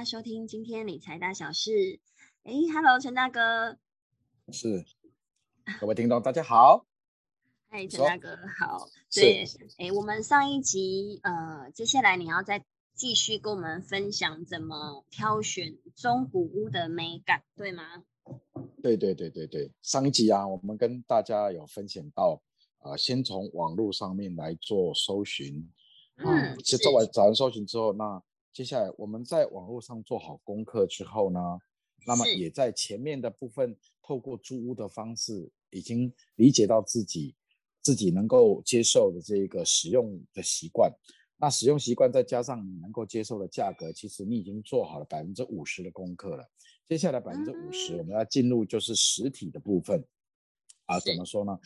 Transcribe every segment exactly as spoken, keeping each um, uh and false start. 家收听今天理财大小事。哎 ，Hello， 陈大哥。是。各位听众，大家好。嗨，陈大哥，好。对，哎，我们上一集，呃，接下来你要再继续跟我们分享怎么挑选中古屋的美感，对吗？对对对对对，上一集啊，我们跟大家有分享到，呃，先从网络上面来做搜寻。嗯，其实做完找人搜寻之后，那接下来我们在网络上做好功课之后呢，那么也在前面的部分透过租屋的方式已经理解到自己自己能够接受的这个使用的习惯，那使用习惯再加上你能够接受的价格，其实你已经做好了 百分之五十 的功课了。接下来 百分之五十 我们要进入就是实体的部分啊，怎么说呢？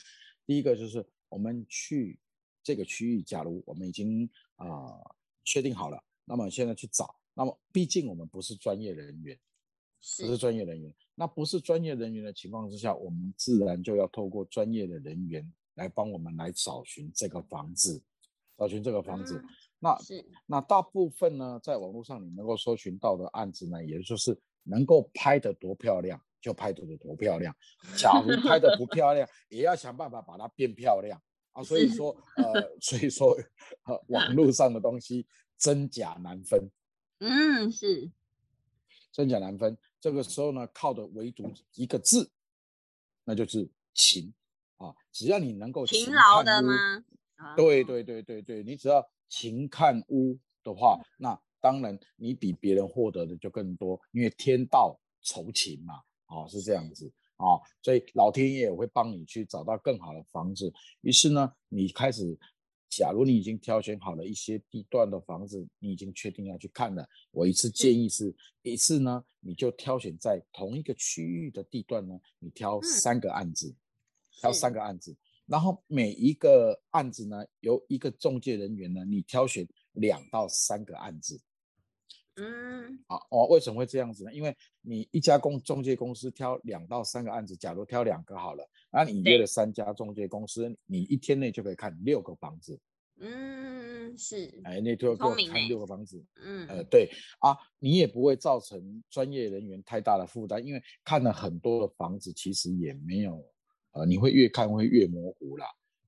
第一个就是我们去这个区域，假如我们已经啊、呃、确定好了，那么现在去找，那么毕竟我们不是专业人员，不是专业人员，那不是专业人员的情况之下，我们自然就要透过专业的人员来帮我们来找寻这个房子，找寻这个房子。嗯、那那大部分呢，在网络上你能够搜寻到的案子呢，也就是能够拍得多漂亮就拍得多漂亮，假如拍得不漂亮，也要想办法把它变漂亮。啊，所以说，呃，所以说，呃，网络上的东西真假难分，嗯，是真假难分。这个时候呢，靠的唯独一个字，那就是勤啊。只要你能够勤劳的吗？对对对对对，你只要勤看屋的话，那当然你比别人获得的就更多，因为天道酬勤嘛，啊，是这样子。哦、所以老天爷会帮你去找到更好的房子。于是呢，你开始，假如你已经挑选好了一些地段的房子，你已经确定要去看了，我一次建议是、嗯、一次呢你就挑选在同一个区域的地段呢，你挑三个案子、嗯、挑三个案子，然后每一个案子呢由一个中介人员呢你挑选两到三个案子。嗯，好、哦，为什么会这样子呢？因为你一家公中介公司挑两到三个案子，假如挑两个好了，那你约了三家中介公司，你一天内就可以看六个房子。嗯，是，哎，那就可以看六个房子。嗯，呃，对啊，你也不会造成专业人员太大的负担，因为看了很多的房子，其实也没有，呃，你会越看会越模糊啦。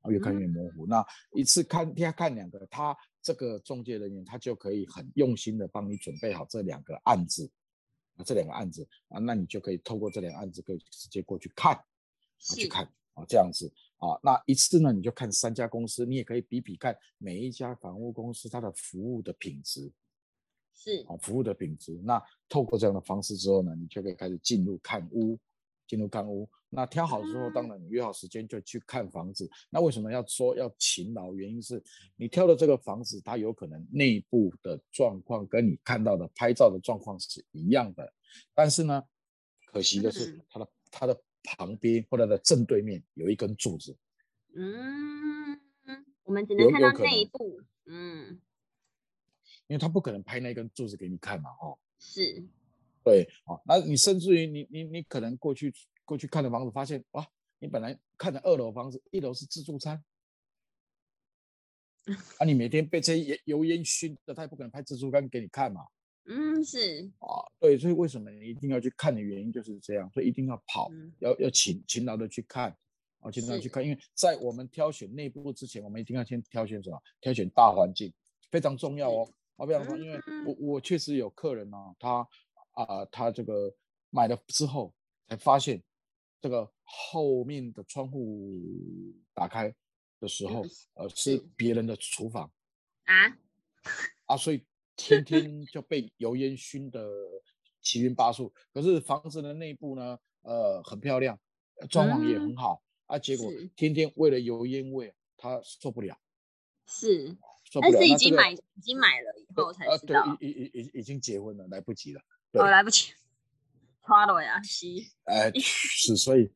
越看越模糊，那一次看他看两个，他这个中介人员他就可以很用心的帮你准备好这两个案子，啊、这两个案子、啊、那你就可以透过这两个案子可以直接过去看，啊、去看、啊、这样子啊。那一次呢，你就看三家公司，你也可以比比看每一家房屋公司它的服务的品质，是、啊、服务的品质。那透过这样的方式之后呢，你就可以开始进入看屋。进入看屋，那挑好之后，当然你约好时间就去看房子。那为什么要说要勤劳？原因是你挑的这个房子，它有可能内部的状况跟你看到的拍照的状况是一样的，但是呢，可惜的是它的它的旁边或者的正对面有一根柱子。嗯，我们只能看到内部。嗯，因为它不可能拍那根柱子给你看嘛，哦。是。对、哦、那你甚至于 你, 你, 你可能过去过去看的房子，发现哇，你本来看的二楼房子，一楼是自助餐，啊，你每天被这些油烟熏的，他也不可能拍自助餐给你看嘛。嗯，是啊，对，所以为什么你一定要去看的原因就是这样，所以一定要跑，嗯、要要勤勤劳的去看，啊，勤劳地去看，因为在我们挑选内部之前，我们一定要先挑选什么？挑选大环境非常重要哦，啊，非常重要，因为我我确实有客人啊，他。啊、呃，他这个买了之后才发现，这个后面的窗户打开的时候，呃，是别人的厨房啊啊，所以天天就被油烟熏得七晕八素。可是房子的内部呢，呃，很漂亮，装潢也很好、嗯、啊，结果天天为了油烟味，他受不了。是，受不了。但是已经买、这个、已经买了以后才知道，呃、对，已已已已经结婚了，来不及了。哦，来不及，花了呀，吸。哎，是，所以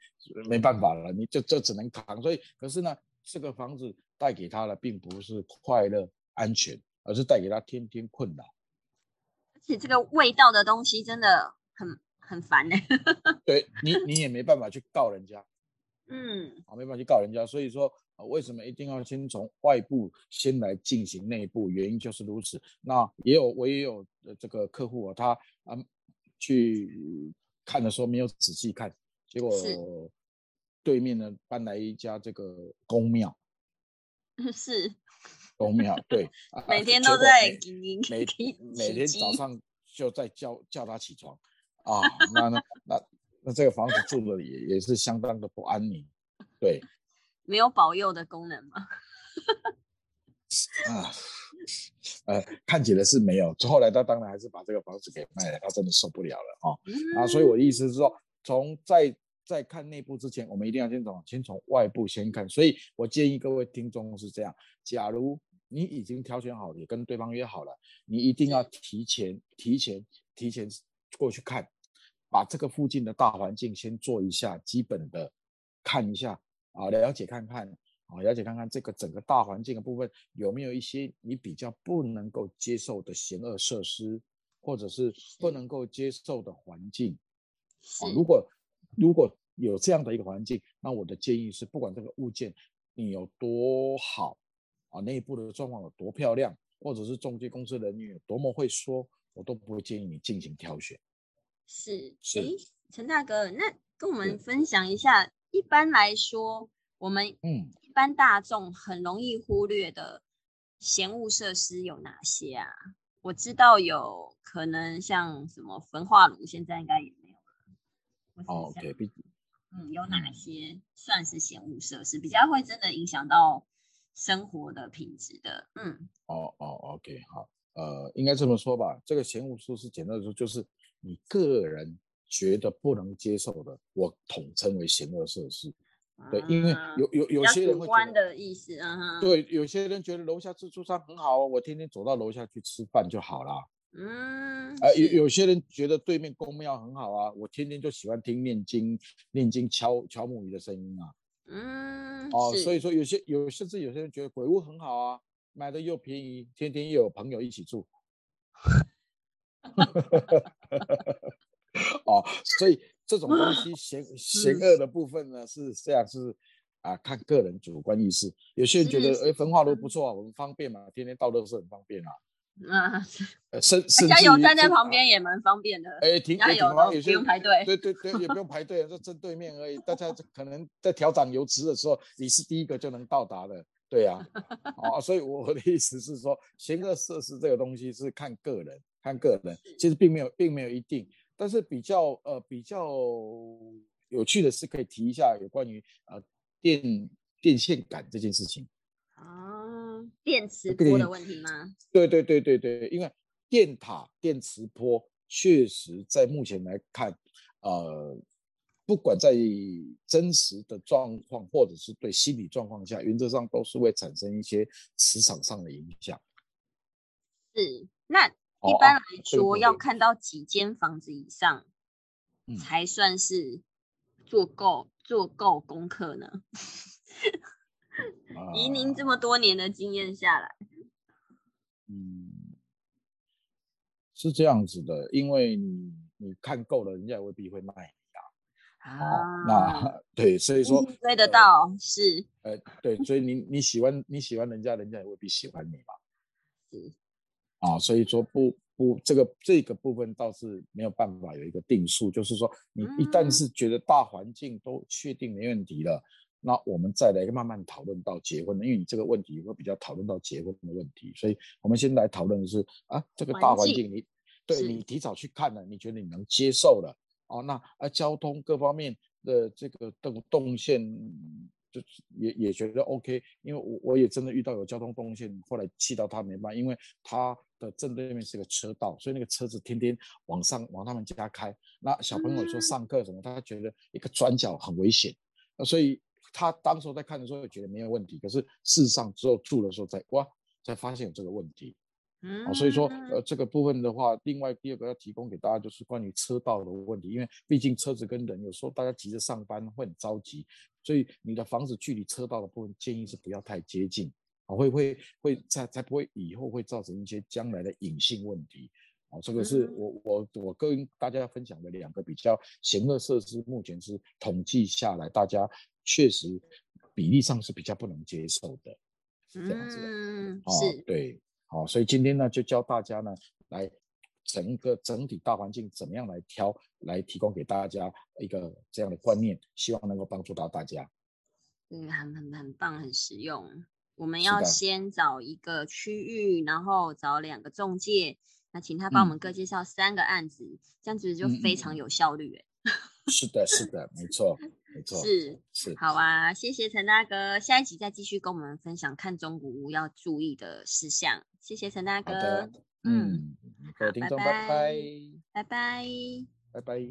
没办法了，你就就只能扛。所以，可是呢，这个房子带给他的并不是快乐、安全，而是带给他天天困扰。而且这个味道的东西真的很很烦呢、欸。对你，你也没办法去告人家。嗯，啊，没办法去告人家。所以说、呃、为什么一定要先从外部先来进行内部，原因就是如此。那也有我也有这个客户、啊、他、啊、去看的时候没有仔细看，结果对面呢搬来一家这个公庙，是公庙，对，啊、每天都在每 每, 每天早上就在 叫, 叫他起床啊，那那那。那这个房子住的 也, 也是相当的不安宁，对，没有保佑的功能吗？啊，呃，看起来是没有。后来他当然还是把这个房子给卖了，他真的受不了了啊、哦嗯！啊，所以我的意思是说，从在在看内部之前，我们一定要先从先从外部先看。所以我建议各位听众是这样：假如你已经挑选好了，也跟对方约好了，你一定要提前、提前、提前过去看。把这个附近的大环境先做一下基本的看一下啊，了解看看啊，了解看看这个整个大环境的部分有没有一些你比较不能够接受的险恶设施，或者是不能够接受的环境啊。如果如果有这样的一个环境，那我的建议是，不管这个物件你有多好啊，内部的状况有多漂亮，或者是中介公司人员有多么会说，我都不会建议你进行挑选。是，诶，陈大哥，那跟我们分享一下，一般来说我们一般大众很容易忽略的嫌恶设施有哪些啊？我知道有可能像什么焚化炉，现在应该也没有了。哦，对，嗯，有哪些算是嫌恶设施，比较会真的影响到生活的品质的？嗯，哦哦 ，OK， 好，呃，应该这么说吧，这个嫌恶设施简单的说就是。你个人觉得不能接受的，我统称为嫌恶设施。对，因为有有有些人会觉得，对，有些人觉得楼下自助餐很好，我天天走到楼下去吃饭就好啦。嗯，呃、有, 有些人觉得对面公庙很好啊，我天天就喜欢听念经、念经敲敲木鱼的声音啊。嗯，哦、呃，所以说有些有甚至有些人觉得鬼屋很好啊，买的又便宜，天天又有朋友一起住。哦、所以这种东西嫌嫌恶的部分呢是这样，是啊，看个人主观意识。有些人觉得哎，焚化炉不错啊，我们方便嘛，天天倒垃圾很方便啊。嗯，呃、甚甚至加油站在旁边也蛮方便的。哎、啊，停，加油啊，不用排队。对对对，也不用排队，就正对面而已。大家可能在调整油池的时候，你是第一个就能到达的。对啊，哦、所以我的意思是说，嫌恶设施这个东西是看个人。看个人，其实并没有，并没有一定，但是比较呃比较有趣的是，可以提一下有关于呃电电线杆这件事情。哦，电磁波的问题吗？对对对对对，因为电塔、电磁波确实在目前来看，呃，不管在真实的状况或者是对心理状况下，原则上都是会产生一些磁场上的影响。是，那。一般来说、哦啊、要看到几间房子以上、嗯、才算是做够做够功课呢？、啊、以您这么多年的经验下来、嗯、是这样子的，因为 你, 你看够了人家未必会卖你啊。啊那对，所以说追得到、呃、是、呃、对，所以 你, 你喜欢你喜欢人家，人家也未必喜欢你嘛。是啊，所以说不不，这个这个部分倒是没有办法有一个定数，就是说你一旦是觉得大环境都确定没问题了，嗯、那我们再来慢慢讨论到结婚，因为你这个问题会比较讨论到结婚的问题，所以我们先来讨论的是啊，这个大环境你对你提早去看了，你觉得你能接受了哦、啊，那啊交通各方面的这个动动线。就 也, 也觉得 OK， 因为 我, 我也真的遇到有交通动线，后来气到他没办法，因为他的正对面是个车道，所以那个车子天天往上往他们家开。那小朋友说上课什么，他觉得一个转角很危险，所以他当时在看的时候觉得没有问题，可是事实上之后住的时候才哇才发现有这个问题。嗯、所以说、呃、这个部分的话，另外第二个要提供给大家就是关于车道的问题，因为毕竟车子跟人有时候大家急着上班会很着急，所以你的房子距离车道的部分建议是不要太接近、啊、会会会才才不会以后会造成一些将来的隐性问题、啊、这个是我我我跟大家分享的两个比较嫌恶设施，目前是统计下来大家确实比例上是比较不能接受的，这样子的。嗯，哦、是，对，好、哦，所以今天呢，就教大家呢来整个整体大环境怎么样来挑，来提供给大家一个这样的观念，希望能够帮助到大家。嗯，很很很棒，很实用。我们要先找一个区域，然后找两个中介，那请他帮我们各介绍三个案子，嗯、这样子就非常有效率、欸。是的，是的，没错，没错，是是。好啊，谢谢陈大哥，下一集再继续跟我们分享看中古屋要注意的事项。谢谢陈大哥，嗯，各位听众，拜拜，拜拜，拜拜。